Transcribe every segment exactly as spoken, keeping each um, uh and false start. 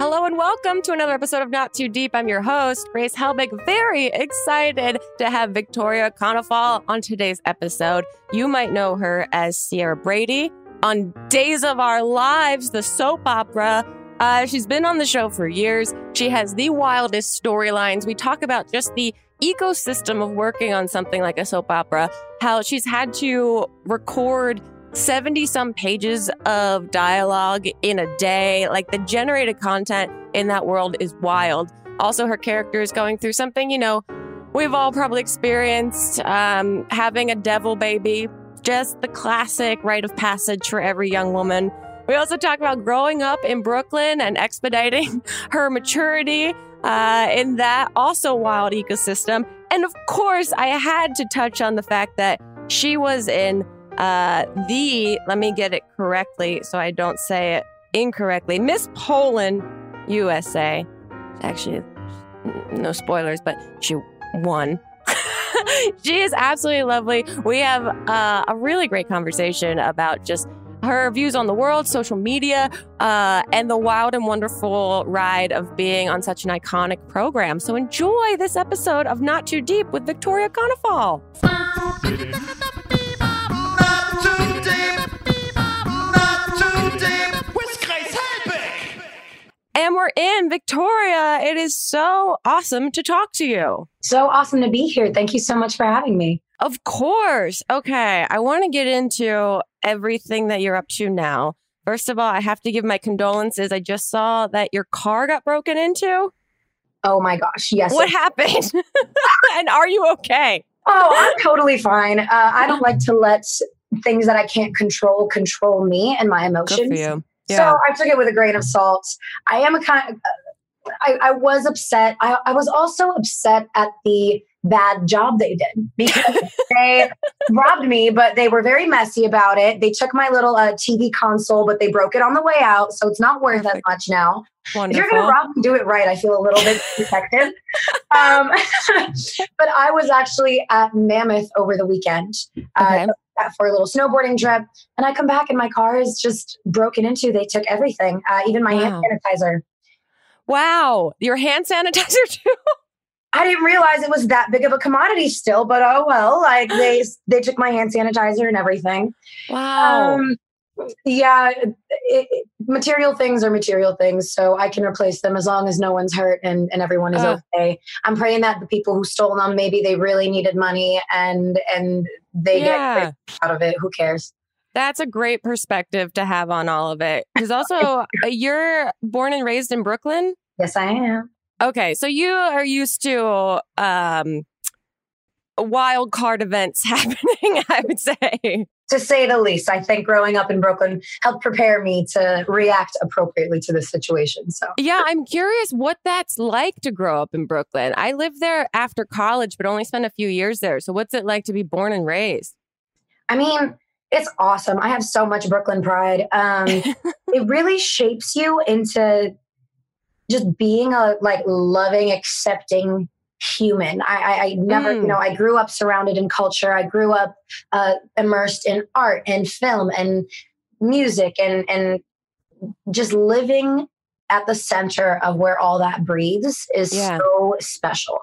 Hello and welcome to another episode of Not Too Deep. I'm your host, Grace Helbig. Very excited to have Victoria Konefal on today's episode. You might know her as Sierra Brady on Days of Our Lives, the soap opera. Uh, she's been on the show for years. She has the wildest storylines. We talk about just the ecosystem of working on something like a soap opera, how she's had to record seventy some pages of dialogue in a day. Like, the generated content in that world is wild. Also, her character is going through something, you know, we've all probably experienced, um, having a devil baby, just the classic rite of passage for every young woman. We also talk about growing up in Brooklyn and expediting her maturity uh, in that also wild ecosystem. And of course, I had to touch on the fact that she was in Uh, the, let me get it correctly so I don't say it incorrectly, Miss Poland, U S A. Actually, no spoilers, but she won. She is absolutely lovely. We have uh, a really great conversation about just her views on the world, social media, uh, and the wild and wonderful ride of being on such an iconic program. So enjoy this episode of Not Too Deep with Victoria Konefal. And we're in. Victoria, it is so awesome to talk to you. So awesome to be here. Thank you so much for having me. Of course. Okay. I want to get into everything that you're up to now. First of all, I have to give my condolences. I just saw that your car got broken into. Oh my gosh. Yes. What happened? And are you okay? Oh, I'm totally fine. Uh, I don't like to let things that I can't control control me and my emotions. Good for you. Yeah. So I took it with a grain of salt. I am a kind of, I, I was upset. I, I was also upset at the bad job they did, because they robbed me, but they were very messy about it. They took my little uh, T V console, but they broke it on the way out. So it's not worth that much now. Wonderful. If you're going to rob me, do it right. I feel a little bit protected. Um, but I was actually at Mammoth over the weekend. Okay. Uh, for a little snowboarding trip, and I come back and my car is just broken into. They took everything, uh, even my wow. hand sanitizer. Wow, your hand sanitizer too? I didn't realize it was that big of a commodity still, but oh well. Like they they took my hand sanitizer and everything. Wow. Um, yeah, it, it, material things are material things, so I can replace them as long as no one's hurt and, and everyone is uh. okay. I'm praying that the people who stole them, maybe they really needed money and and they yeah. get out of it. Who cares? That's a great perspective to have on all of it. Because also, you're born and raised in Brooklyn? Yes, I am. Okay, so you are used to um, wild card events happening, I would say. To say the least, I think growing up in Brooklyn helped prepare me to react appropriately to this situation. So, yeah, I'm curious what that's like to grow up in Brooklyn. I lived there after college, but only spent a few years there. So what's it like to be born and raised? I mean, it's awesome. I have so much Brooklyn pride. Um, it really shapes you into just being a like loving, accepting human. I, I, I never, mm. you know, I grew up surrounded in culture. I grew up uh, immersed in art and film and music and, and just living at the center of where all that breathes is yeah. so special.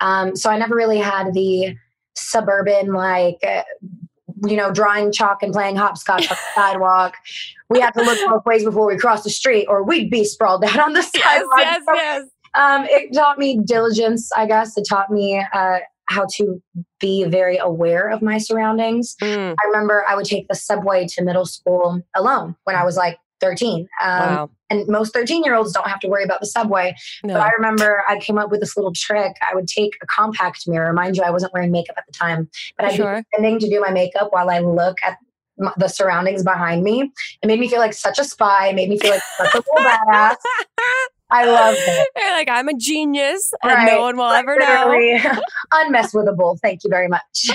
Um, so I never really had the suburban, like, uh, you know, drawing chalk and playing hopscotch on the sidewalk. We had to look both ways before we crossed the street or we'd be sprawled out on the sidewalk. Yes, yes, yes. Um, it taught me diligence, I guess. It taught me uh, how to be very aware of my surroundings. Mm. I remember I would take the subway to middle school alone when I was like thirteen. Um, wow. And most thirteen-year-olds don't have to worry about the subway. No. But I remember I came up with this little trick. I would take a compact mirror. Mind you, I wasn't wearing makeup at the time. But I'd sure. be pretending to do my makeup while I look at the surroundings behind me. It made me feel like such a spy. It made me feel like such a cool badass. I love it. You're like, I'm a genius and right. no one will like, ever know. Unmesswithable. Thank you very much.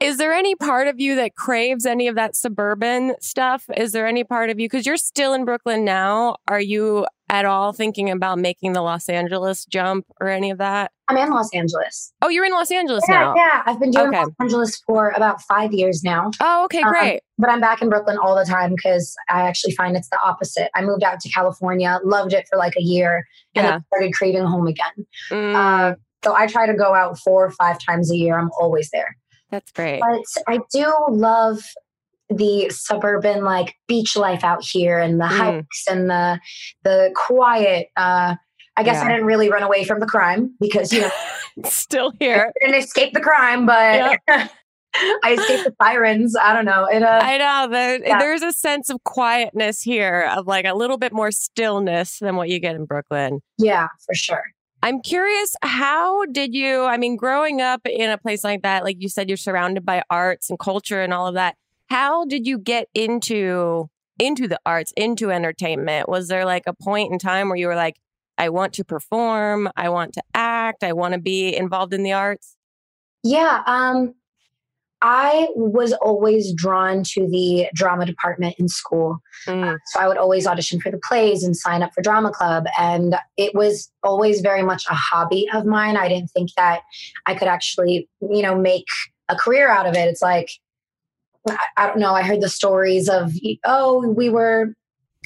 Is there any part of you that craves any of that suburban stuff? Is there any part of you, because you're still in Brooklyn now, are you at all thinking about making the Los Angeles jump or any of that? I'm in Los Angeles. Oh, you're in Los Angeles yeah, now? Yeah, I've been doing okay. Los Angeles for about five years now. Oh, okay, great. Um, but I'm back in Brooklyn all the time because I actually find it's the opposite. I moved out to California, loved it for like a year, and yeah. then started craving home again. Mm. Uh, so I try to go out four or five times a year. I'm always there. That's great. But I do love the suburban like beach life out here and the hikes mm. and the the quiet. Uh, I guess yeah. I didn't really run away from the crime because, you know, still here. I didn't escape the crime, but yep. I escaped the sirens. I don't know. It, uh, I know. The, yeah. There's a sense of quietness here, of like a little bit more stillness than what you get in Brooklyn. Yeah, for sure. I'm curious, how did you, I mean, growing up in a place like that, like you said, you're surrounded by arts and culture and all of that. How did you get into into the arts, into entertainment? Was there like a point in time where you were like, I want to perform, I want to act, I want to be involved in the arts? Yeah, um, I was always drawn to the drama department in school. Mm. Uh, so I would always audition for the plays and sign up for drama club. And it was always very much a hobby of mine. I didn't think that I could actually, you know, make a career out of it. It's like, I, I don't know. I heard the stories of, oh, we were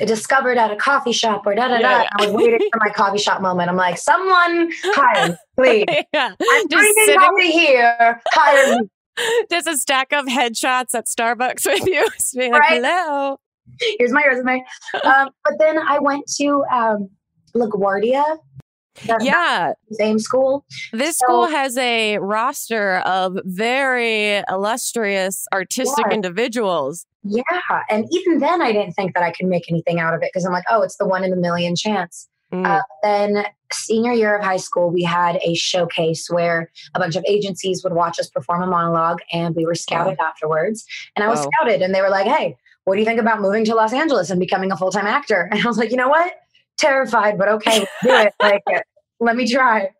discovered at a coffee shop or da da da. I was waiting for my coffee shop moment. I'm like, someone hire me, please. yeah. I'm breathing over here. Hire me. There's a stack of headshots at Starbucks with you. Being like, right? Hello. Here's my resume. Um, but then I went to um, LaGuardia. Yeah. Same school. This so, school has a roster of very illustrious artistic yeah. individuals. Yeah. And even then I didn't think that I could make anything out of it because I'm like, oh, it's the one in a million chance. Mm. Uh, then senior year of high school, we had a showcase where a bunch of agencies would watch us perform a monologue and we were scouted oh. afterwards. And I was oh. scouted and they were like, hey, what do you think about moving to Los Angeles and becoming a full-time actor? And I was like, you know what? Terrified, but okay, do it. Like, let me try.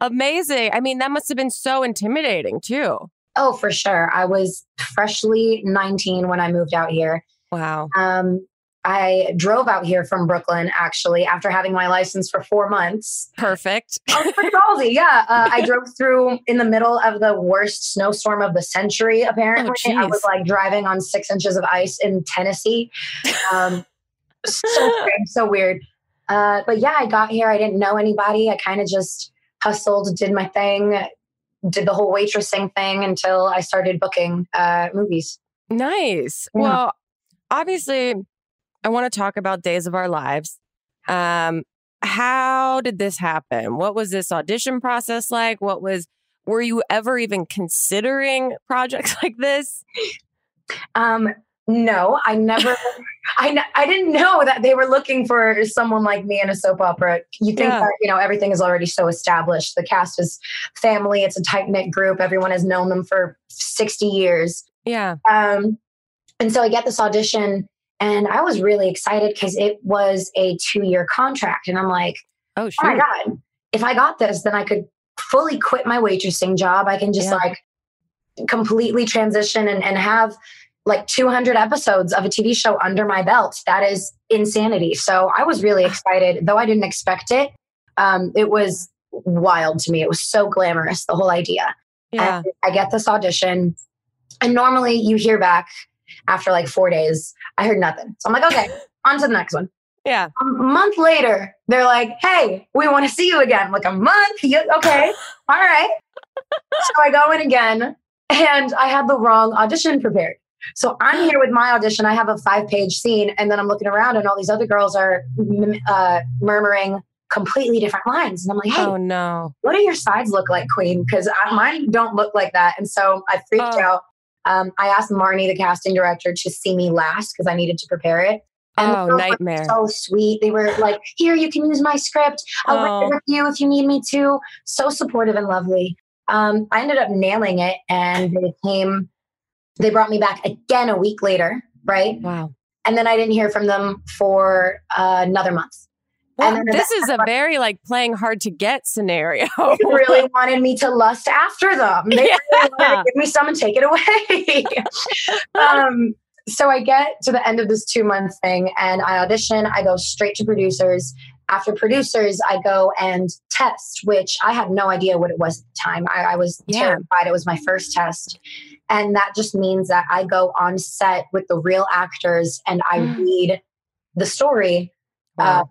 Amazing. I mean, that must have been so intimidating too. Oh, for sure. I was freshly nineteen when I moved out here. Wow. Um, I drove out here from Brooklyn, actually, after having my license for four months. Perfect. I was pretty ballsy, yeah. Uh, I drove through in the middle of the worst snowstorm of the century, apparently. Oh, I was like driving on six inches of ice in Tennessee. Um, so strange, so weird. Uh, but yeah, I got here. I didn't know anybody. I kind of just hustled, did my thing, did the whole waitressing thing until I started booking uh, movies. Nice. Yeah. Well, obviously, I want to talk about Days of Our Lives. Um, how did this happen? What was this audition process like? What was, were you ever even considering projects like this? Um, no, I never, I, I didn't know that they were looking for someone like me in a soap opera. You think yeah. that, you know, everything is already so established. The cast is family. It's a tight knit group. Everyone has known them for sixty years. Yeah. Um, and so I get this audition. And I was really excited because it was a two-year contract. And I'm like, oh, sure. oh my God, if I got this, then I could fully quit my waitressing job. I can just yeah. like completely transition and, and have like two hundred episodes of a T V show under my belt. That is insanity. So I was really excited, though I didn't expect it. Um, it was wild to me. It was so glamorous, the whole idea. Yeah. And I get this audition. And normally you hear back after like four days, I heard nothing. So I'm like, okay, on to the next one. Yeah. A month later, they're like, hey, we want to see you again. I'm like, a month? You, okay. All right. So I go in again and I had the wrong audition prepared. So I'm here with my audition. I have a five page scene and then I'm looking around and all these other girls are uh, murmuring completely different lines. And I'm like, hey, oh, no. What do your sides look like, queen? Because mine don't look like that. And so I freaked oh. out. Um, I asked Marnie, the casting director, to see me last because I needed to prepare it. And oh, the nightmare. So sweet. They were like, here, you can use my script. I'll oh. work with you if you need me to. So supportive and lovely. Um, I ended up nailing it and they came, they brought me back again a week later, right? Wow. And then I didn't hear from them for uh, another month. Well, and this is a very like playing hard to get scenario. They really wanted me to lust after them. They yeah. really wanted to give me some and take it away. um, So I get to the end of this two month thing and I audition. I go straight to producers. After producers, I go and test, which I had no idea what it was at the time. I, I was yeah. terrified. It was my first test. And that just means that I go on set with the real actors and I mm. read the story wow.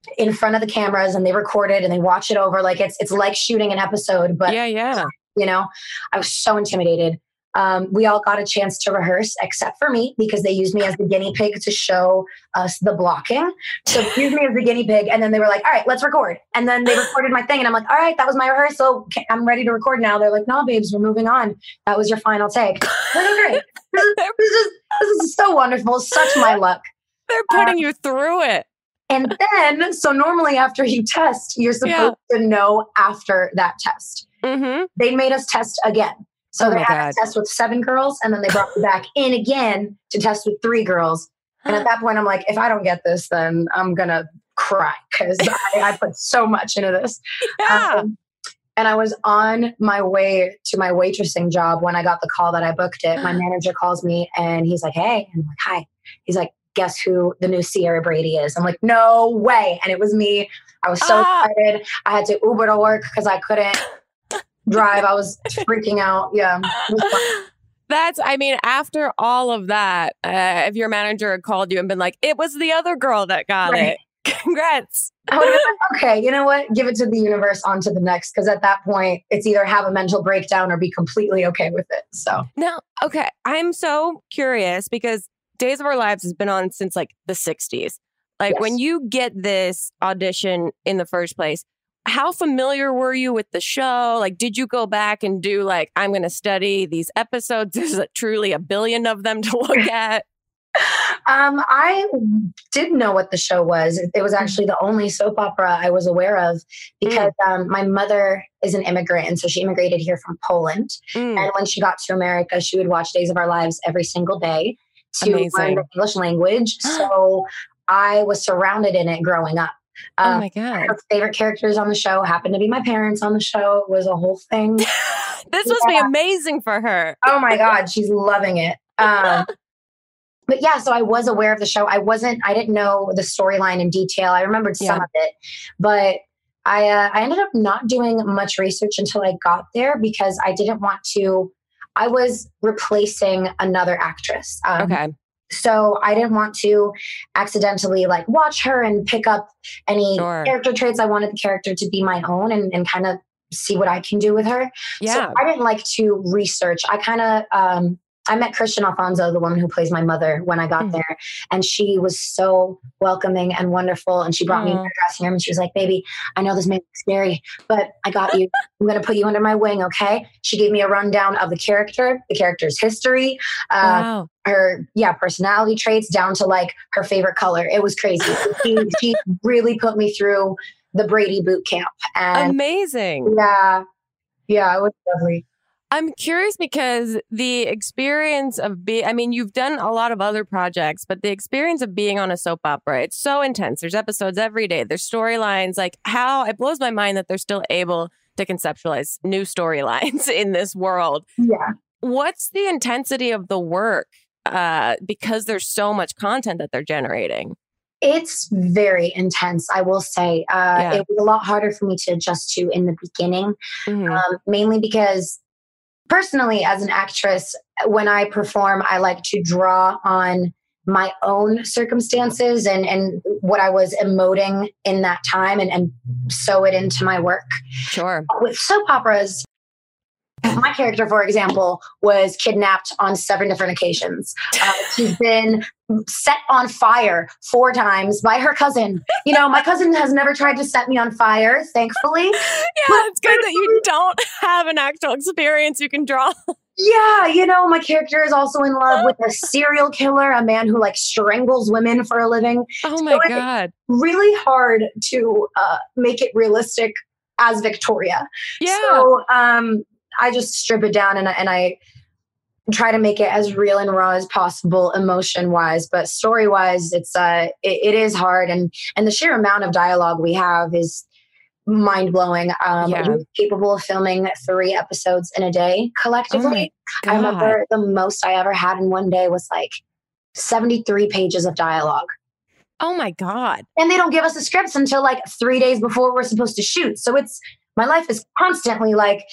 uh, in front of the cameras, and they record it and they watch it over. Like it's, it's like shooting an episode, but yeah, yeah. you know, I was so intimidated. Um, we all got a chance to rehearse except for me, because they used me as the guinea pig to show us the blocking. So they used me as the guinea pig. And then they were like, all right, let's record. And then they recorded my thing. And I'm like, all right, that was my rehearsal. I'm ready to record now. They're like, no, babes, we're moving on. That was your final take. Like, great. This is, this is, this is so wonderful. Such my luck. They're putting um, you through it. And then, so normally after you test, you're supposed yeah. to know after that test. Mm-hmm. They made us test again. So oh they had God. a test with seven girls, and then they brought me back in again to test with three girls. And at that point, I'm like, if I don't get this, then I'm going to cry, because I, I put so much into this. Yeah. Um, and I was on my way to my waitressing job when I got the call that I booked it. My manager calls me and he's like, hey. And I'm like, hi. He's like, guess who the new Sierra Brady is? I'm like, no way. And it was me. I was so ah. excited. I had to Uber to work because I couldn't drive. I was freaking out. Yeah. That's, I mean, after all of that, uh, if your manager had called you and been like, it was the other girl that got right. it. Congrats. I would have been like, okay, you know what? Give it to the universe, on to the next. Because at that point, it's either have a mental breakdown or be completely okay with it. So now, okay. I'm so curious, because Days of Our Lives has been on since like the sixties. Like yes. when you get this audition in the first place, how familiar were you with the show? Like, did you go back and do like, I'm going to study these episodes? There's a, truly a billion of them to look at. um, I didn't know what the show was. It was actually the only soap opera I was aware of, because mm. um, my mother is an immigrant. And so she immigrated here from Poland. Mm. And when she got to America, she would watch Days of Our Lives every single day to Amazing. learn the English language. So I was surrounded in it growing up. Um, oh my God. Her favorite characters on the show happened to be my parents on the show. It was a whole thing. This yeah. must be amazing for her. Oh my God. She's loving it. Um, but yeah, so I was aware of the show. I wasn't, I didn't know the storyline in detail. I remembered some yeah. of it, but I, uh, I ended up not doing much research until I got there, because I didn't want to, I was replacing another actress. Um, okay. So I didn't want to accidentally like watch her and pick up any sure. character traits. I wanted the character to be my own and, and kind of see what I can do with her. Yeah. So I didn't like to research. I kind of, um, I met Kristian Alfonso, the woman who plays my mother, when I got mm. there, and she was so welcoming and wonderful. And she brought mm. me in her dressing room and she was like, baby, I know this may be scary, but I got you. I'm going to put you under my wing. Okay. She gave me a rundown of the character, the character's history, uh, wow. her yeah, personality traits, down to like her favorite color. It was crazy. she, she really put me through the Brady boot camp. And amazing. Yeah. Yeah. It was lovely. I'm curious, because the experience of being, I mean, you've done a lot of other projects, but the experience of being on a soap opera, it's so intense. There's episodes every day. There's storylines. Like, how it blows my mind that they're still able to conceptualize new storylines in this world. Yeah. What's the intensity of the work? Uh, because there's so much content that they're generating. It's very intense, I will say. Uh, yeah. It was a lot harder for me to adjust to in the beginning, mm-hmm. um, mainly because personally, as an actress, when I perform, I like to draw on my own circumstances and, and what I was emoting in that time and, and sew it into my work. Sure. With soap operas, my character, for example, was kidnapped on seven different occasions. Uh, she's been set on fire four times by her cousin. You know, my cousin has never tried to set me on fire, thankfully. Yeah, but it's good that you don't have an actual experience you can draw. Yeah, you know, my character is also in love with a serial killer, a man who like strangles women for a living. Oh my so God. Really hard to uh, make it realistic as Victoria. Yeah. So, um, I just strip it down and I, and I try to make it as real and raw as possible, emotion wise, but story wise, it's uh, it, it is hard. And, and the sheer amount of dialogue we have is mind blowing. Um, yeah. We're capable of filming three episodes in a day collectively. Oh I remember the most I ever had in one day was like seventy-three pages of dialogue. Oh my God. And they don't give us the scripts until like three days before we're supposed to shoot. So it's, my life is constantly like,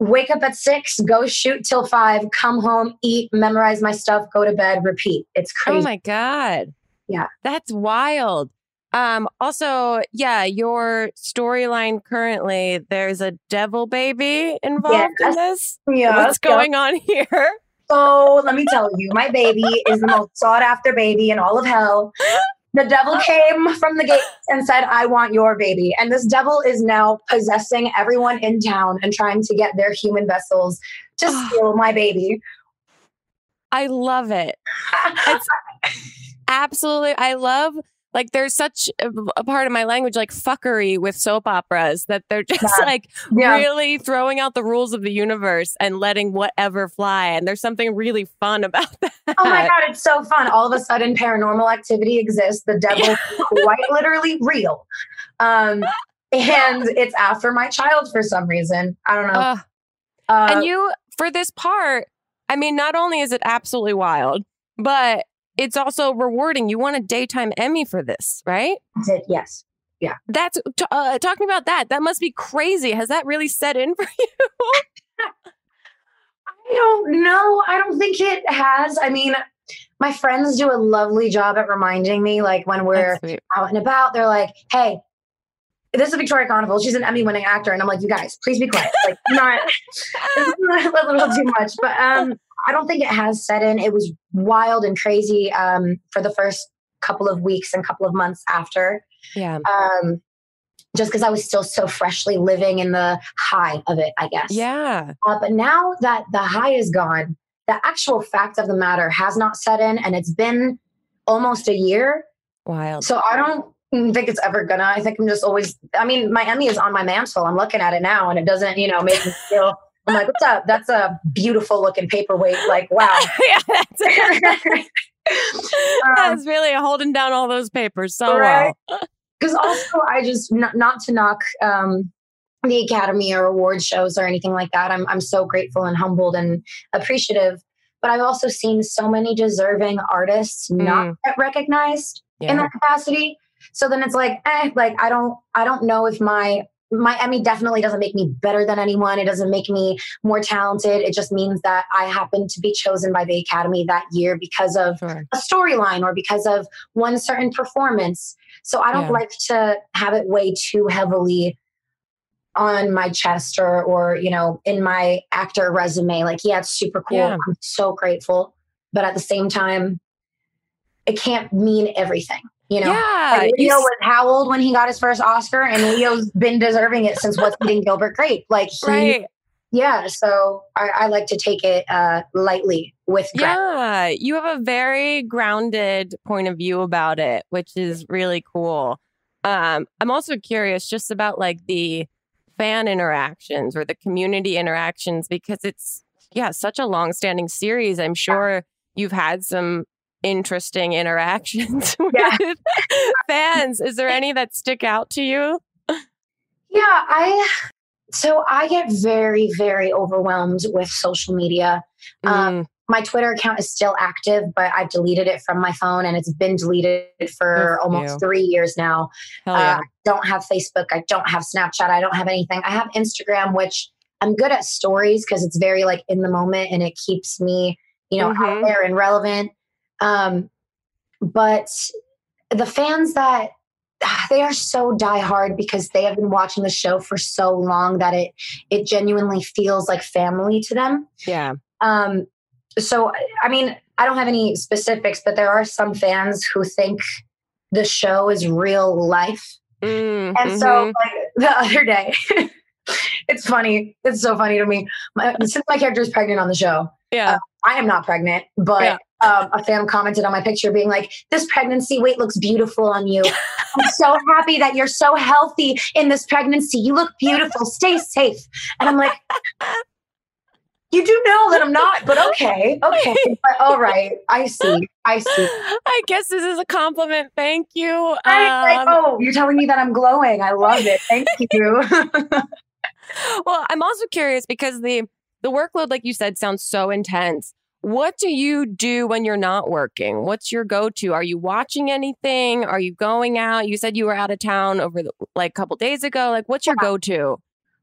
wake up at six, go shoot till five, come home, eat, memorize my stuff, go to bed, repeat. It's crazy. Oh my God. Yeah. That's wild. Um, also, yeah, your storyline currently, there's a devil baby involved yes. in this. Yeah. What's going yeah. on here? So let me tell you, my baby is the most sought after baby in all of hell. The devil came from the gates and said, I want your baby. And this devil is now possessing everyone in town and trying to get their human vessels to steal my baby. I love it. It's absolutely. I love, like, there's such a, a part of my language, like fuckery with soap operas, that they're just yeah. like yeah. really throwing out the rules of the universe and letting whatever fly. And there's something really fun about that. Oh my God, it's so fun. All of a sudden, paranormal activity exists. The devil is quite literally real. Um, and it's after my child for some reason. I don't know. Uh, uh, and you, for this part, I mean, not only is it absolutely wild, but it's also rewarding. You won a daytime Emmy for this, right? Yes. Yeah. That's uh, talking about that. That must be crazy. Has that really set in for you? I don't know. I don't think it has. I mean, my friends do a lovely job at reminding me, like when we're out and about, they're like, hey, this is Victoria Konefal. She's an Emmy winning actor. And I'm like, you guys, please be quiet. Like, not, this is a little too much, but, um, I don't think it has set in. It was wild and crazy um, for the first couple of weeks and couple of months after. Yeah. Um, just because I was still so freshly living in the high of it, I guess. Yeah. Uh, but now that the high is gone, the actual fact of the matter has not set in, and it's been almost a year. Wild. So I don't think it's ever gonna. I think I'm just always, I mean, my Emmy is on my mantle. I'm looking at it now and it doesn't, you know, make me feel... I'm like, what's up? That's a beautiful looking paperweight. Like, wow. Yeah, that's, um, that's really holding down all those papers. So right? Well. Because also I just, not, not to knock um, the Academy or award shows or anything like that. I'm I'm so grateful and humbled and appreciative. But I've also seen so many deserving artists mm. not get recognized yeah. in that capacity. So then it's like, eh, like, I don't, I don't know if my My Emmy definitely doesn't make me better than anyone. It doesn't make me more talented. It just means that I happened to be chosen by the Academy that year because of sure. a storyline or because of one certain performance. So I don't yeah. like to have it weigh too heavily on my chest or, or, you know, in my actor resume. Like, yeah, it's super cool. Yeah. I'm so grateful. But at the same time, it can't mean everything. You know, yeah, like Leo was how old when he got his first Oscar, and Leo's been deserving it since What's Eating Gilbert Grape. Like, he, right. yeah. So I, I like to take it uh, lightly with. Yeah, you have a very grounded point of view about it, which is really cool. Um, I'm also curious just about like the fan interactions or the community interactions, because it's, yeah, such a long-standing series. I'm sure you've had some interesting interactions with yeah. fans. Is there any that stick out to you? Yeah, I, so I get very, very overwhelmed with social media. Mm. Um, my Twitter account is still active, but I've deleted it from my phone, and it's been deleted for Thank almost you. three years now. Uh, yeah. I don't have Facebook. I don't have Snapchat. I don't have anything. I have Instagram, which I'm good at stories because it's very like in the moment and it keeps me, you know, mm-hmm. out there and relevant. Um, but the fans that they are so diehard because they have been watching the show for so long that it, it genuinely feels like family to them. Yeah. Um, so, I mean, I don't have any specifics, but there are some fans who think the show is real life. Mm, and mm-hmm. so like the other day, it's funny. It's so funny to me. My, since my character is pregnant on the show, yeah, uh, I am not pregnant, but yeah. Um, a fan commented on my picture being like, this pregnancy weight looks beautiful on you. I'm so happy that you're so healthy in this pregnancy. You look beautiful. Stay safe. And I'm like, you do know that I'm not, but okay. Okay. But all right. I see. I see. I guess this is a compliment. Thank you. Um, I, like, oh, you're telling me that I'm glowing. I love it. Thank you. Well, I'm also curious because the, the workload, like you said, sounds so intense. What do you do when you're not working? What's your go-to? Are you watching anything? Are you going out? You said you were out of town over the, like a couple days ago. Like, what's your yeah. go-to?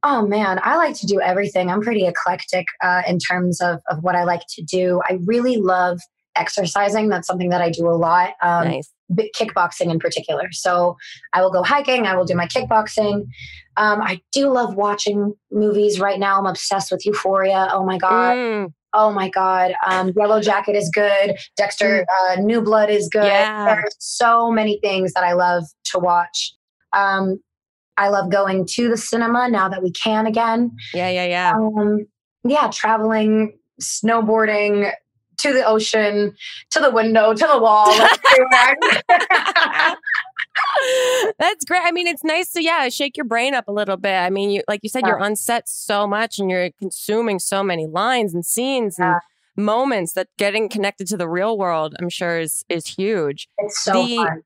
Oh man, I like to do everything. I'm pretty eclectic uh, in terms of, of what I like to do. I really love exercising. That's something that I do a lot. Um, nice. Kickboxing in particular. So I will go hiking. I will do my kickboxing. Um, I do love watching movies right now. I'm obsessed with Euphoria. Oh my God. Mm. Oh my God. Um, Yellow Jacket is good. Dexter, uh, New Blood is good. Yeah. There are so many things that I love to watch. Um, I love going to the cinema now that we can again. Yeah, yeah, yeah. Um, yeah, traveling, snowboarding, to the ocean, to the window, to the wall. That's great. I mean, it's nice to, yeah, shake your brain up a little bit. I mean, you, like you said, yeah. you're on set so much and you're consuming so many lines and scenes yeah. and moments that getting connected to the real world, I'm sure is, is huge. It's so the, fun.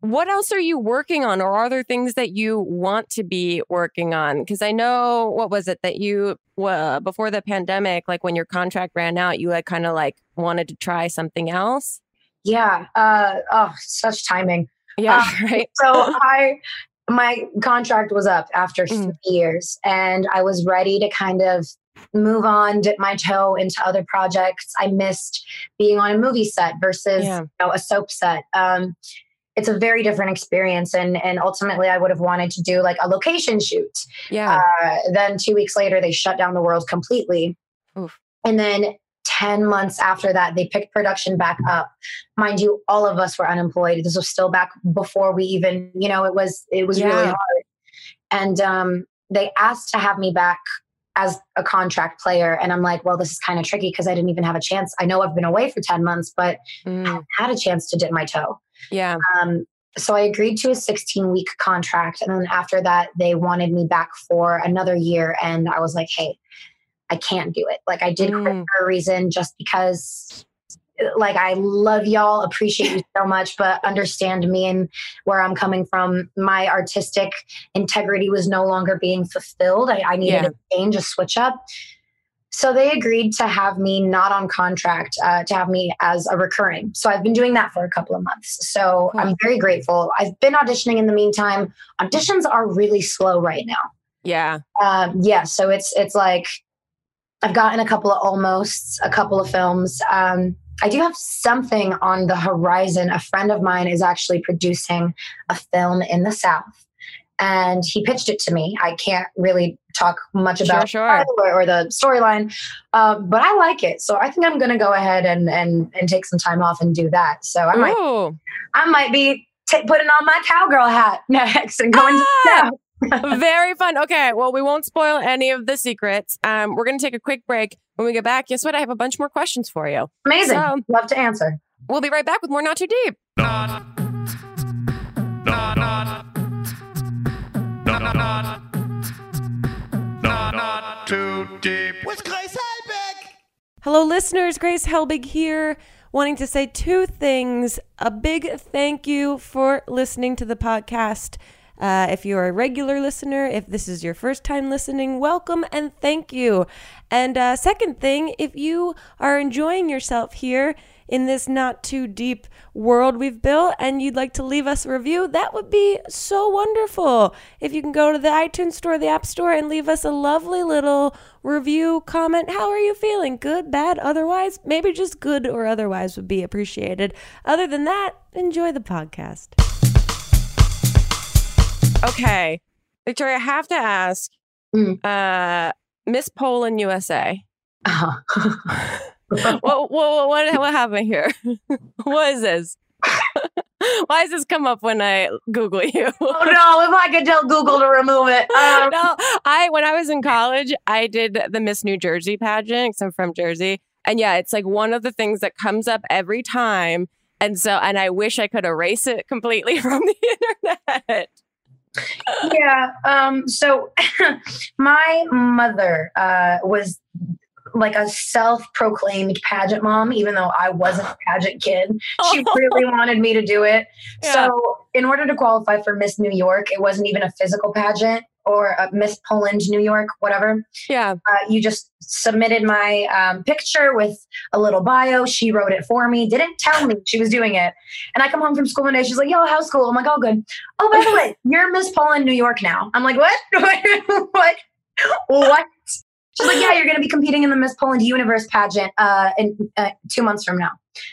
What else are you working on, or are there things that you want to be working on? Because I know, what was it that you, uh, before the pandemic, like when your contract ran out, you had kind of like wanted to try something else? Yeah. Uh, oh, such timing. Yeah. Um, right. So I, my contract was up after mm. three years and I was ready to kind of move on, dip my toe into other projects. I missed being on a movie set versus yeah. you know, a soap set. Um, It's a very different experience. And, and ultimately, I would have wanted to do like a location shoot. Yeah. Uh, then two weeks later, they shut down the world completely. Oof. And then ten months after that, they picked production back up. Mind you, all of us were unemployed. This was still back before we even, you know, it was it was yeah. really hard. And um, they asked to have me back as a contract player. And I'm like, well, this is kind of tricky because I didn't even have a chance. I know I've been away for ten months, but mm. I haven't had a chance to dip my toe. Yeah. Um, so I agreed to a sixteen week contract. And then after that, they wanted me back for another year. And I was like, hey, I can't do it. Like I did mm. quit for a reason, just because like, I love y'all, appreciate you so much, but understand me and where I'm coming from. My artistic integrity was no longer being fulfilled. I, I needed yeah. a change, a switch up. So they agreed to have me not on contract, uh, to have me as a recurring. So I've been doing that for a couple of months. So cool. I'm very grateful. I've been auditioning in the meantime. Auditions are really slow right now. Yeah. Um, yeah. So it's, it's like, I've gotten a couple of almosts, a couple of films. Um, I do have something on the horizon. A friend of mine is actually producing a film in the South. And he pitched it to me. I can't really talk much about sure, sure. or, or the storyline, uh, but I like it. So I think I'm going to go ahead and, and and take some time off and do that. So I might Ooh. I might be t- putting on my cowgirl hat next and going ah! to the show. Very fun. Okay, well, we won't spoil any of the secrets. Um, we're going to take a quick break. When we get back, guess what? I have a bunch more questions for you. Amazing. So, love to answer. We'll be right back with more Not Too Deep. Not, not, not. Not, not, not, not, not too deep with Grace Helbig. Hello, listeners. Grace Helbig here, wanting to say two things. A big thank you for listening to the podcast. Uh, if you're a regular listener, if this is your first time listening, welcome and thank you. And uh, second thing, if you are enjoying yourself here in this not too deep world we've built and you'd like to leave us a review, that would be so wonderful. If you can go to the iTunes store, the App Store, and leave us a lovely little review, comment, how are you feeling? Good, bad, otherwise? Maybe just good or otherwise would be appreciated. Other than that, enjoy the podcast. Okay, Victoria, I have to ask, mm. uh, Miss Poland, U S A. Uh-huh. what, what, what, what happened here? What is this? Why does this come up when I Google you? Oh no, if I could tell Google to remove it. Um. No, I when I was in college, I did the Miss New Jersey pageant because I'm from Jersey. And yeah, it's like one of the things that comes up every time. And so, and I wish I could erase it completely from the internet. Yeah. Um, so my mother uh, was like a self-proclaimed pageant mom, even though I wasn't a pageant kid. She really wanted me to do it. Yeah. So in order to qualify for Miss New York, it wasn't even a physical pageant or a Miss Poland, New York, whatever. Yeah. Uh, you just submitted my um, picture with a little bio. She wrote it for me. Didn't tell me she was doing it. And I come home from school one day. She's like, yo, how's school? I'm like, oh, good. Oh, by the way, you're Miss Poland, New York now. I'm like, what? what? What? She's like, yeah, you're going to be competing in the Miss Poland Universe pageant uh, in uh, two months from now.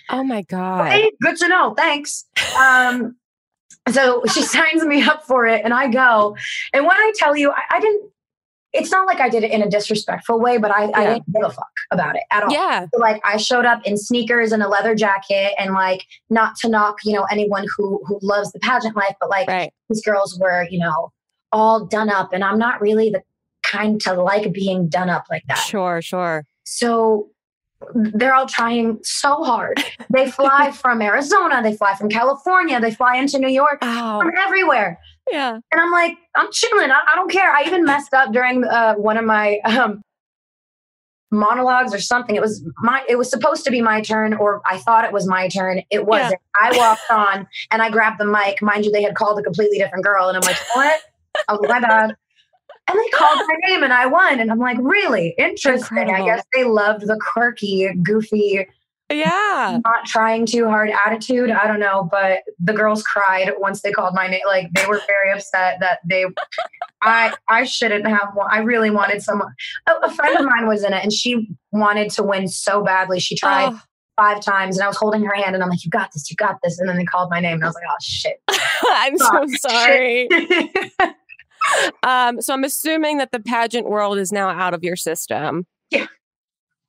Oh my God. Okay, good to know. Thanks. Um, so she signs me up for it and I go. And when I tell you, I, I didn't, it's not like I did it in a disrespectful way, but I, yeah. I didn't give a fuck about it at all. Yeah. So like I showed up in sneakers and a leather jacket and like, not to knock, you know, anyone who, who loves the pageant life, but like right. these girls were, you know, all done up and I'm not really the kind to like being done up like that. Sure, sure. So they're all trying so hard. They fly from Arizona, they fly from California, they fly into New York, oh. from everywhere. Yeah. And I'm like, I'm chilling. I, I don't care. I even messed up during uh, one of my um, monologues or something. It was my, it was supposed to be my turn, or I thought it was my turn. It wasn't. Yeah. I walked on and I grabbed the mic. Mind you, they had called a completely different girl. And I'm like, what? I was like, my bad. And they called my name and I won. And I'm like, really? Interesting. Incredible. I guess they loved the quirky, goofy, yeah, not trying too hard attitude. I don't know. But the girls cried once they called my name. Like they were very upset that they, I I shouldn't have won. I really wanted someone. A, a friend of mine was in it and she wanted to win so badly. She tried oh. five times and I was holding her hand and I'm like, you got this, you got this. And then they called my name and I was like, oh shit. I'm oh, so sorry. Um, so I'm assuming that the pageant world is now out of your system. Yeah.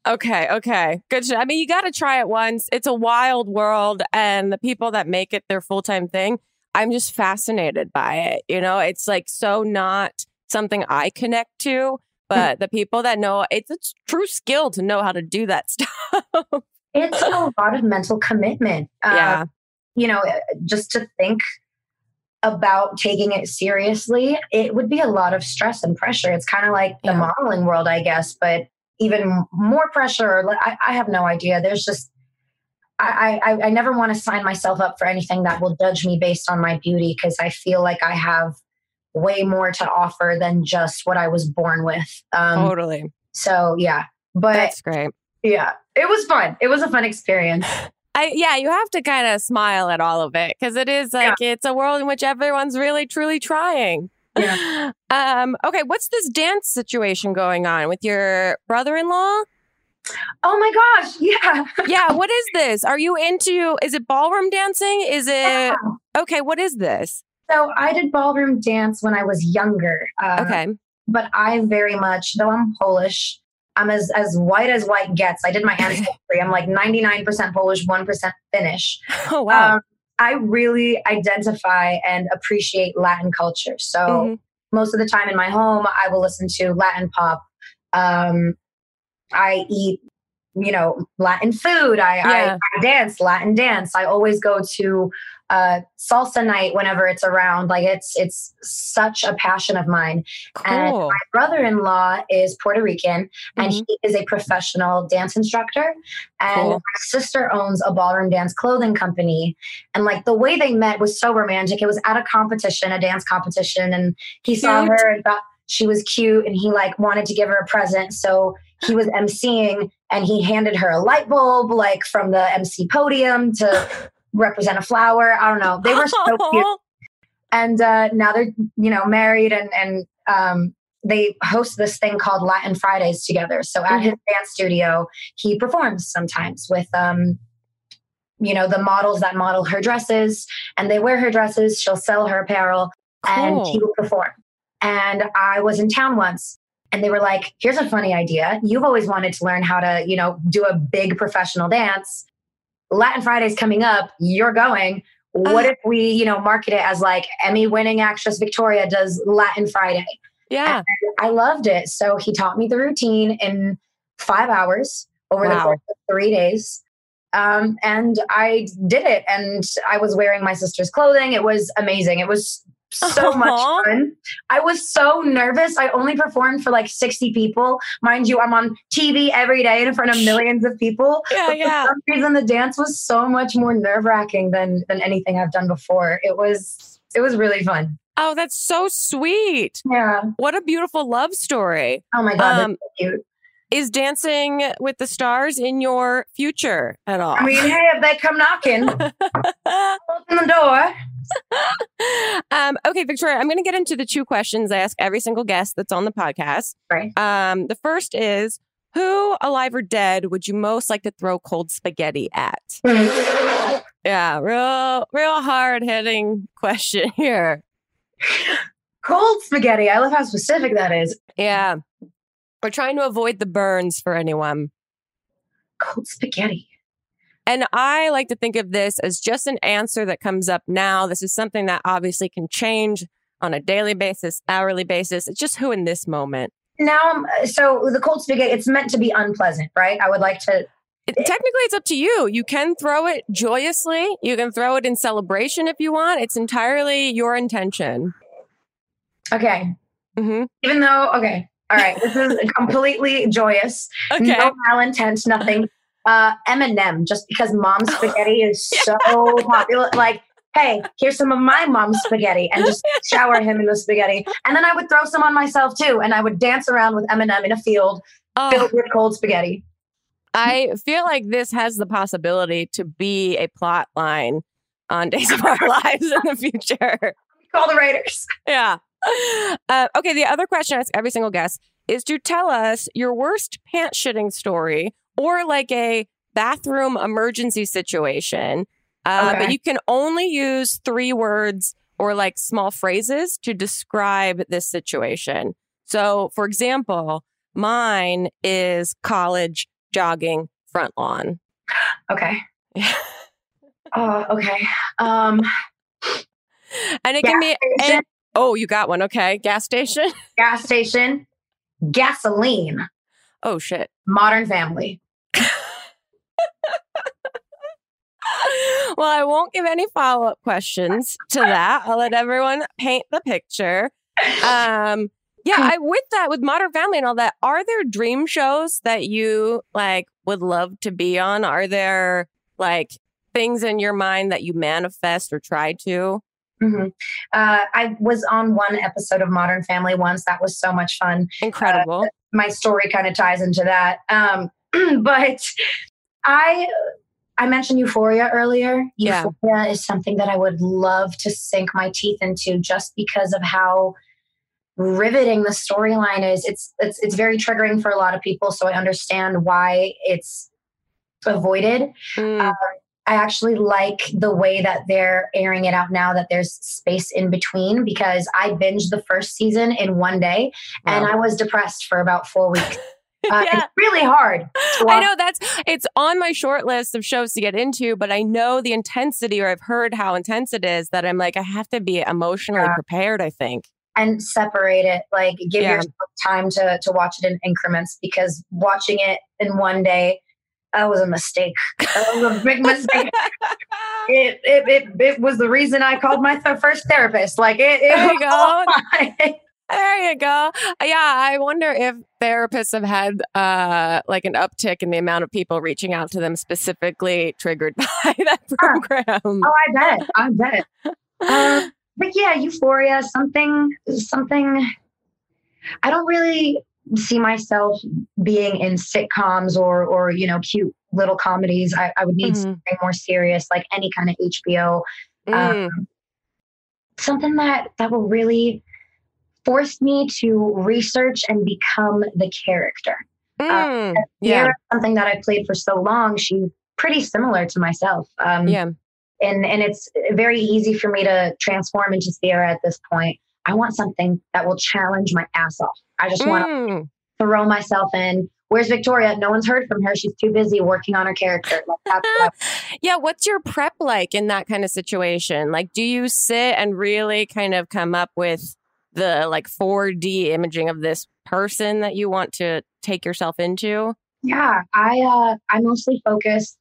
Okay. Okay. Good. I mean, you got to try it once. It's a wild world and the people that make it their full-time thing, I'm just fascinated by it. You know, it's like, so not something I connect to, but the people that know it's a true skill to know how to do that stuff. It's a lot of mental commitment. Uh, yeah. You know, just to think about taking it seriously, it would be a lot of stress and pressure. It's kind of like yeah. the modeling world, I guess, but even more pressure. I, I have no idea. There's just, I, I, I never want to sign myself up for anything that will judge me based on my beauty, because I feel like I have way more to offer than just what I was born with. Um, totally. So yeah, but that's great. Yeah, it was fun. It was a fun experience. I, yeah, you have to kind of smile at all of it because it is like yeah. it's a world in which everyone's really, truly trying. Yeah. Um, okay, what's this dance situation going on with your brother-in-law? Oh my gosh, yeah. Yeah, what is this? Are you into, is it ballroom dancing? Is it, yeah. okay, what is this? So I did ballroom dance when I was younger. Um, okay. But I very much, though I'm Polish, I'm as, as white as white gets. I did my ancestry. I'm like ninety-nine percent Polish, one percent Finnish. Oh, wow. Um, I really identify and appreciate Latin culture. So mm-hmm. most of the time in my home, I will listen to Latin pop. Um, I eat, you know, Latin food. I, yeah. I, I dance, Latin dance. I always go to uh, salsa night whenever it's around. Like it's, it's such a passion of mine. Cool. And my brother-in-law is Puerto Rican mm-hmm. and he is a professional dance instructor. And cool. my sister owns a ballroom dance clothing company. And like the way they met was so romantic. It was at a competition, a dance competition. And he cute. Saw her and thought she was cute. And he like wanted to give her a present. So he was emceeing and he handed her a light bulb, like from the M C podium to represent a flower. I don't know. They were so cute. And uh, now they're, you know, married and, and um, they host this thing called Latin Fridays together. So at mm-hmm. his dance studio, he performs sometimes with, um, you know, the models that model her dresses and they wear her dresses. She'll sell her apparel cool. and he will perform. And I was in town once. And they were like, here's a funny idea. You've always wanted to learn how to, you know, do a big professional dance. Latin Friday's coming up. You're going. What uh, if we, you know, market it as like Emmy winning actress Victoria does Latin Friday. Yeah. And I loved it. So he taught me the routine in five hours over wow. the course of three days. Um, and I did it and I was wearing my sister's clothing. It was amazing. It was so Aww. much fun. I was so nervous. I only performed for like sixty people. Mind you, I'm on T V every day in front of millions of people. Yeah, but yeah. for some reason, the dance was so much more nerve-wracking than than anything I've done before. It was it was really fun. Oh, that's so sweet. Yeah. What a beautiful love story. Oh my God, um, that's so cute. Is Dancing with the Stars in your future at all? I mean, hey, if they come knocking, open the door. um, okay, Victoria, I'm going to get into the two questions I ask every single guest that's on the podcast. Right. Um, the first is, who, alive or dead, would you most like to throw cold spaghetti at? Yeah, real, real hard-hitting question here. Cold spaghetti. I love how specific that is. Yeah. We're trying to avoid the burns for anyone. Cold spaghetti. And I like to think of this as just an answer that comes up now. This is something that obviously can change on a daily basis, hourly basis. It's just who in this moment. Now, so the cold spaghetti, it's meant to be unpleasant, right? I would like to... It, technically, it's up to you. You can throw it joyously. You can throw it in celebration if you want. It's entirely your intention. Okay. Mm-hmm. Even though... Okay. All right, this is completely joyous. Okay. No malintent, nothing. Uh, M and M, just because mom's spaghetti is so popular. Like, hey, here's some of my mom's spaghetti, and just shower him in the spaghetti. And then I would throw some on myself too, and I would dance around with M and M in a field oh. filled with cold spaghetti. I feel like this has the possibility to be a plot line on Days of Our Lives in the future. Call the writers. Yeah. Uh, okay, the other question I ask every single guest is to tell us your worst pants shitting story or like a bathroom emergency situation. Uh, okay. But you can only use three words or like small phrases to describe this situation. So, for example, mine is college jogging front lawn. Okay. Oh, okay. Um, and it yeah, can be... And, Oh, you got one. Okay. Gas station. Gas station. Gasoline. Oh, shit. Modern Family. Well, I won't give any follow-up questions to that. I'll let everyone paint the picture. Um, yeah, I with that, with Modern Family and all that, are there dream shows that you like would love to be on? Are there like things in your mind that you manifest or try to? Mm-hmm. Uh, I was on one episode of Modern Family once. That was so much fun. Incredible. Uh, my story kind of ties into that. Um, but I, I mentioned Euphoria earlier. Euphoria yeah. is something that I would love to sink my teeth into just because of how riveting the storyline is. It's, it's, it's very triggering for a lot of people. So I understand why it's avoided. Mm. Uh, I actually like the way that they're airing it out now, that there's space in between, because I binged the first season in one day wow. and I was depressed for about four weeks. Uh, yeah. It's really hard. I know that's, it's on my short list of shows to get into, but I know the intensity, or I've heard how intense it is, that I'm like, I have to be emotionally yeah. prepared, I think. And separate it, like give yeah. yourself time to, to watch it in increments, because watching it in one day, that was a mistake. That was a big mistake. it, it it it was the reason I called my th- first therapist. Like it. it there you go. Fine. There you go. Yeah, I wonder if therapists have had uh, like an uptick in the amount of people reaching out to them specifically triggered by that program. Yeah. Oh, I bet. I bet. Uh, but yeah, Euphoria. Something. Something. I don't really see myself being in sitcoms or, or, you know, cute little comedies. I, I would need mm-hmm. something more serious, like any kind of H B O, mm. um, something that, that will really force me to research and become the character. Mm. Uh, yeah. Something that I played for so long. She's pretty similar to myself. Um, yeah. And, and it's very easy for me to transform into Sierra at this point. I want something that will challenge my ass off. I just want mm. to throw myself in. Where's Victoria? No one's heard from her. She's too busy working on her character. Like, that's, that's... Yeah. What's your prep like in that kind of situation? Like, do you sit and really kind of come up with the like four D imaging of this person that you want to take yourself into? Yeah. I, uh, I mostly focus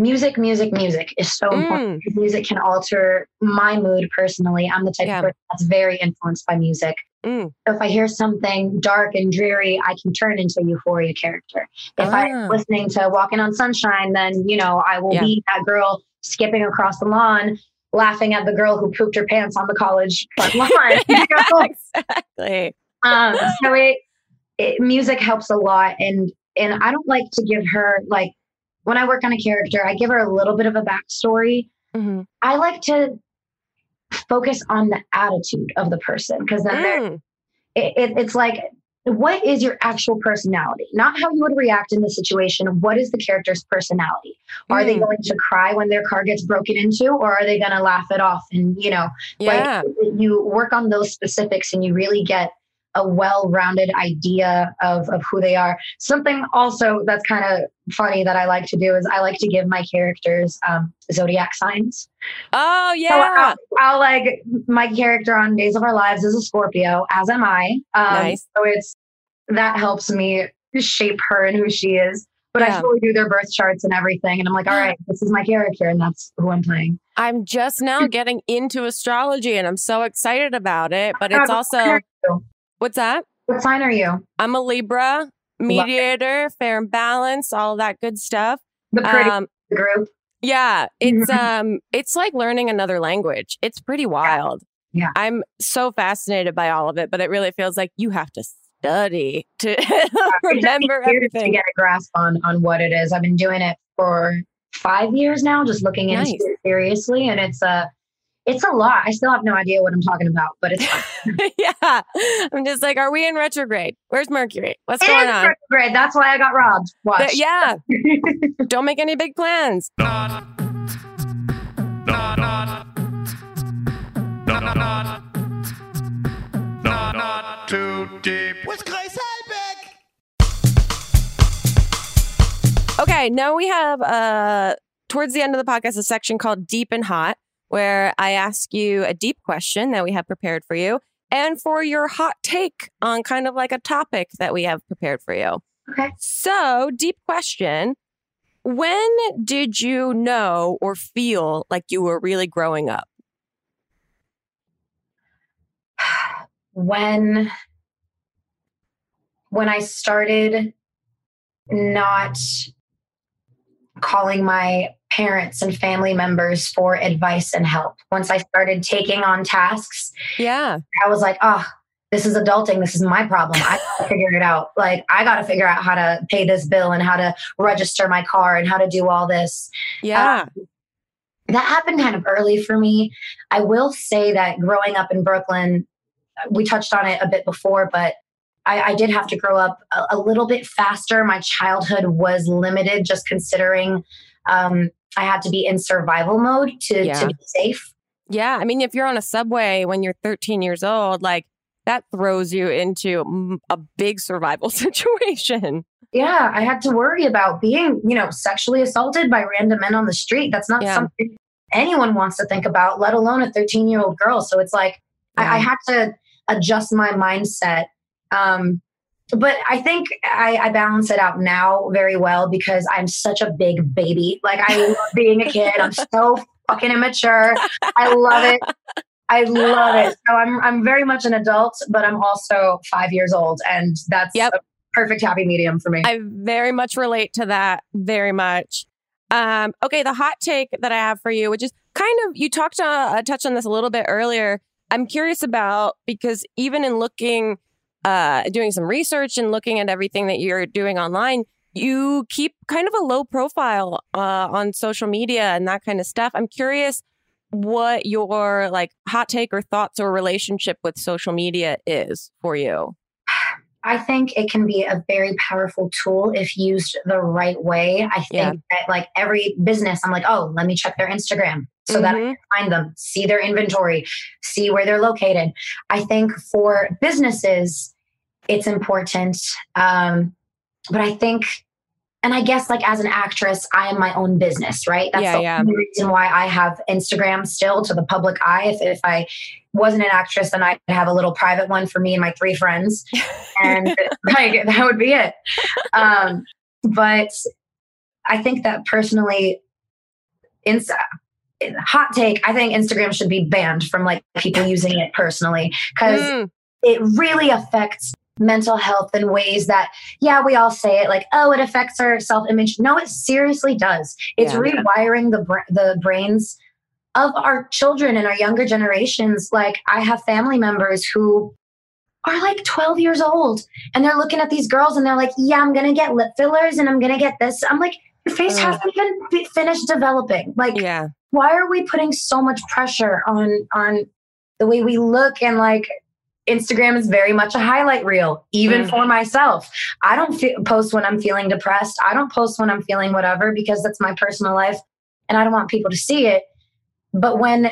music, music, music is so mm. important. Music can alter my mood personally. I'm the type yeah. of person that's very influenced by music. Mm. So if I hear something dark and dreary, I can turn into a Euphoria character. If ah. I'm listening to Walking on Sunshine, then, you know, I will yeah. be that girl skipping across the lawn, laughing at the girl who pooped her pants on the college front lawn. You know? Exactly. Um, so it, it, music helps a lot. And, and I don't like to give her, like, when I work on a character, I give her a little bit of a backstory. Mm-hmm. I like to focus on the attitude of the person, because then mm. it, it, it's like, what is your actual personality? Not how you would react in the situation. What is the character's personality? Mm. Are they going to cry when their car gets broken into, or are they going to laugh it off? And, you know, yeah. like, you work on those specifics and you really get a well-rounded idea of, of who they are. Something also that's kind of funny that I like to do is I like to give my characters um, zodiac signs. Oh yeah. So I'll, I'll like, my character on Days of Our Lives is a Scorpio, as am I. Um, nice. So it's, that helps me shape her and who she is. But yeah. I fully do their birth charts and everything. And I'm like, all right, this is my character. And that's who I'm playing. I'm just now getting into astrology and I'm so excited about it. But it's also... What's that? What sign are you? I'm a Libra, mediator, fair and balanced, all that good stuff. The pretty um, group. Yeah. It's um it's like learning another language. It's pretty wild. Yeah. yeah. I'm so fascinated by all of it, but it really feels like you have to study to remember everything. To get a grasp on on what it is. I've been doing it for five years now, just looking into nice. it seriously. And it's a uh, It's a lot. I still have no idea what I'm talking about, but it's fun. Yeah. I'm just like, are we in retrograde? Where's Mercury? What's it going on? Retrograde. That's why I got robbed. Watch. But yeah. Don't make any big plans. Not, not, not, not, not, not, not too deep. With Grace Heidbeck. Okay. Now we have, uh, towards the end of the podcast, a section called Deep and Hot, where I ask you a deep question that we have prepared for you and for your hot take on kind of like a topic that we have prepared for you. Okay. So, deep question. When did you know or feel like you were really growing up? When, when I started not calling my parents and family members for advice and help. Once I started taking on tasks, yeah, I was like, oh, this is adulting. This is my problem. I gotta figure it out. Like, I got to figure out how to pay this bill and how to register my car and how to do all this. Yeah. Um, that happened kind of early for me. I will say that growing up in Brooklyn, we touched on it a bit before, but I, I did have to grow up a, a little bit faster. My childhood was limited, just considering um, I had to be in survival mode to, yeah. to be safe. Yeah. I mean, if you're on a subway when you're thirteen years old, like, that throws you into a big survival situation. Yeah. I had to worry about being, you know, sexually assaulted by random men on the street. That's not yeah. something anyone wants to think about, let alone a thirteen year old girl. So it's like, yeah. I, I had to adjust my mindset. Um, but I think I, I balance it out now very well because I'm such a big baby. Like, I love being a kid. I'm so fucking immature. I love it. I love it. So I'm, I'm very much an adult, but I'm also five years old, and that's yep. a perfect happy medium for me. I very much relate to that very much. Um, okay. The hot take that I have for you, which is kind of, you talked, uh, touched on this a little bit earlier. I'm curious about, because even in looking Uh, doing some research and looking at everything that you're doing online, you keep kind of a low profile uh, on social media and that kind of stuff. I'm curious what your like hot take or thoughts or relationship with social media is for you. I think it can be a very powerful tool if used the right way. I think yeah. that like every business, I'm like, oh, let me check their Instagram so mm-hmm. that I can find them, see their inventory, see where they're located. I think for businesses, it's important. Um, but I think, and I guess like as an actress, I am my own business, right? That's yeah, the yeah. only reason why I have Instagram still to the public eye. If, if I wasn't an actress, then I'd have a little private one for me and my three friends. And like, that would be it. Um, but I think that personally, Insta- hot take, I think Instagram should be banned from like people using it personally, because mm. it really affects mental health in ways that, yeah, we all say it like, oh, it affects our self-image. No, it seriously does. It's yeah, rewiring yeah. the bra- the brains of our children and our younger generations. Like, I have family members who are like twelve years old and they're looking at these girls and they're like, yeah, I'm going to get lip fillers and I'm going to get this. I'm like, your face uh, hasn't even finished developing. Like, yeah. why are we putting so much pressure on, on the way we look? And like, Instagram is very much a highlight reel, even mm-hmm. for myself. I don't fe- post when I'm feeling depressed. I don't post when I'm feeling whatever, because that's my personal life and I don't want people to see it. But when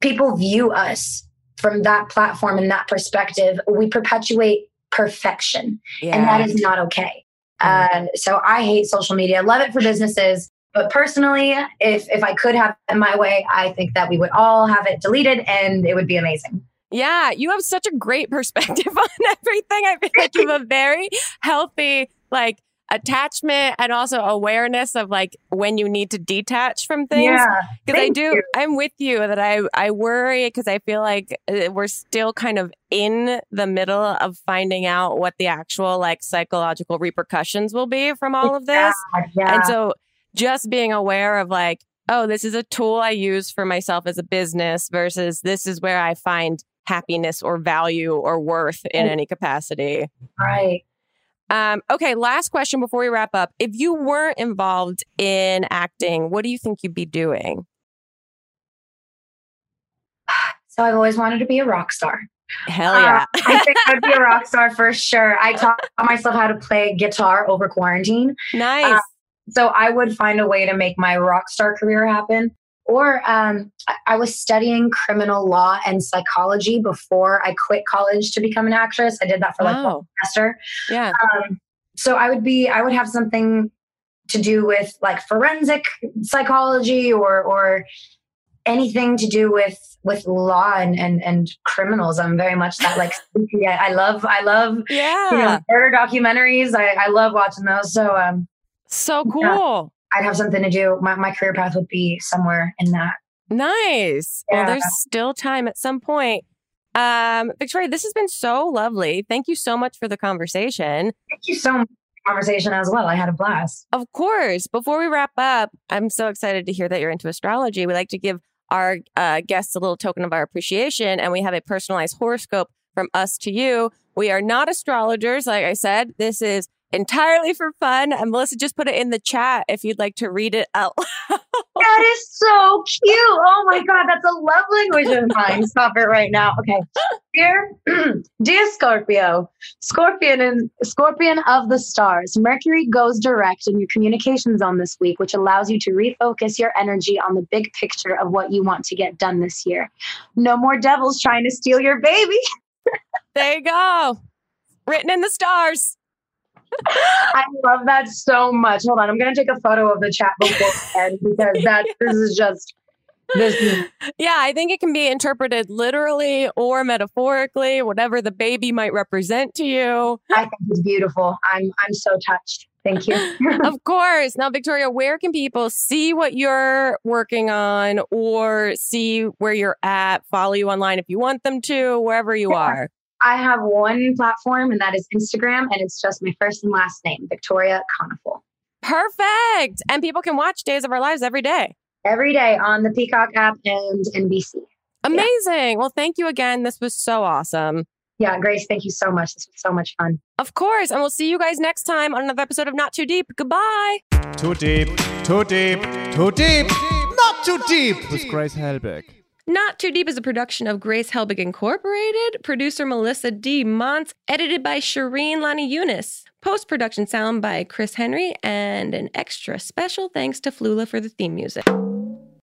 people view us from that platform and that perspective, we perpetuate perfection. Yeah. And that is not okay. Mm-hmm. Uh, so I hate social media. I love it for businesses. But personally, if if I could have it my way, I think that we would all have it deleted and it would be amazing. Yeah, you have such a great perspective on everything. I feel like you have a very healthy, like, attachment and also awareness of like when you need to detach from things. Because yeah, I do, you. I'm with you that I, I worry, because I feel like we're still kind of in the middle of finding out what the actual like psychological repercussions will be from all of this. Yeah, yeah. And so just being aware of like, oh, this is a tool I use for myself as a business versus this is where I find happiness or value or worth in any capacity. Right. Um, okay, last question before we wrap up. If you weren't involved in acting, what do you think you'd be doing? So I've always wanted to be a rock star. Hell yeah. Uh, I think I'd be a rock star for sure. I taught myself how to play guitar over quarantine. Nice. Uh, so I would find a way to make my rock star career happen. Or um, I-, I was studying criminal law and psychology before I quit college to become an actress. I did that for like wow. one semester. Yeah. Um, so I would be, I would have something to do with like forensic psychology or or anything to do with with law and and, and criminals. I'm very much that like spooky. I, I love I love yeah. you know, murder documentaries. I, I love watching those. So um, so cool. Yeah. I'd have something to do. My, my career path would be somewhere in that. Nice. Yeah. Well, there's still time at some point. Um, Victoria, this has been so lovely. Thank you so much for the conversation. Thank you so much for the conversation as well. I had a blast. Of course. Before we wrap up, I'm so excited to hear that you're into astrology. We like to give our uh, guests a little token of our appreciation, and we have a personalized horoscope from us to you. We are not astrologers. Like I said, this is entirely for fun. And Melissa just put it in the chat if you'd like to read it out loud. That is so cute. Oh my God, that's a love language of mine. Stop it right now. Okay. Dear, dear Scorpio, Scorpion and Scorpion of the stars, Mercury goes direct in your communications on this week, which allows you to refocus your energy on the big picture of what you want to get done this year. No more devils trying to steal your baby. There you go. Written in the stars. I love that so much. Hold on. I'm going to take a photo of the chat before the end, because that this is just this. Is- yeah, I think it can be interpreted literally or metaphorically, whatever the baby might represent to you. I think it's beautiful. I'm I'm so touched. Thank you. Of course. Now, Victoria, where can people see what you're working on or see where you're at, follow you online if you want them to, wherever you yeah. are? I have one platform, and that is Instagram, and it's just my first and last name, Victoria Konefal. Perfect. And people can watch Days of Our Lives every day. Every day on the Peacock app and N B C. Amazing. Yeah. Well, thank you again. This was so awesome. Yeah, Grace, thank you so much. This was so much fun. Of course. And we'll see you guys next time on another episode of Not Too Deep. Goodbye. Too deep. Too deep. Too deep. Not too deep. With Grace Helbig. Not Too Deep is a production of Grace Helbig Incorporated, producer Melissa D. Montz, edited by Shireen Lani Yunus, post-production sound by Chris Henry, and an extra special thanks to Flula for the theme music.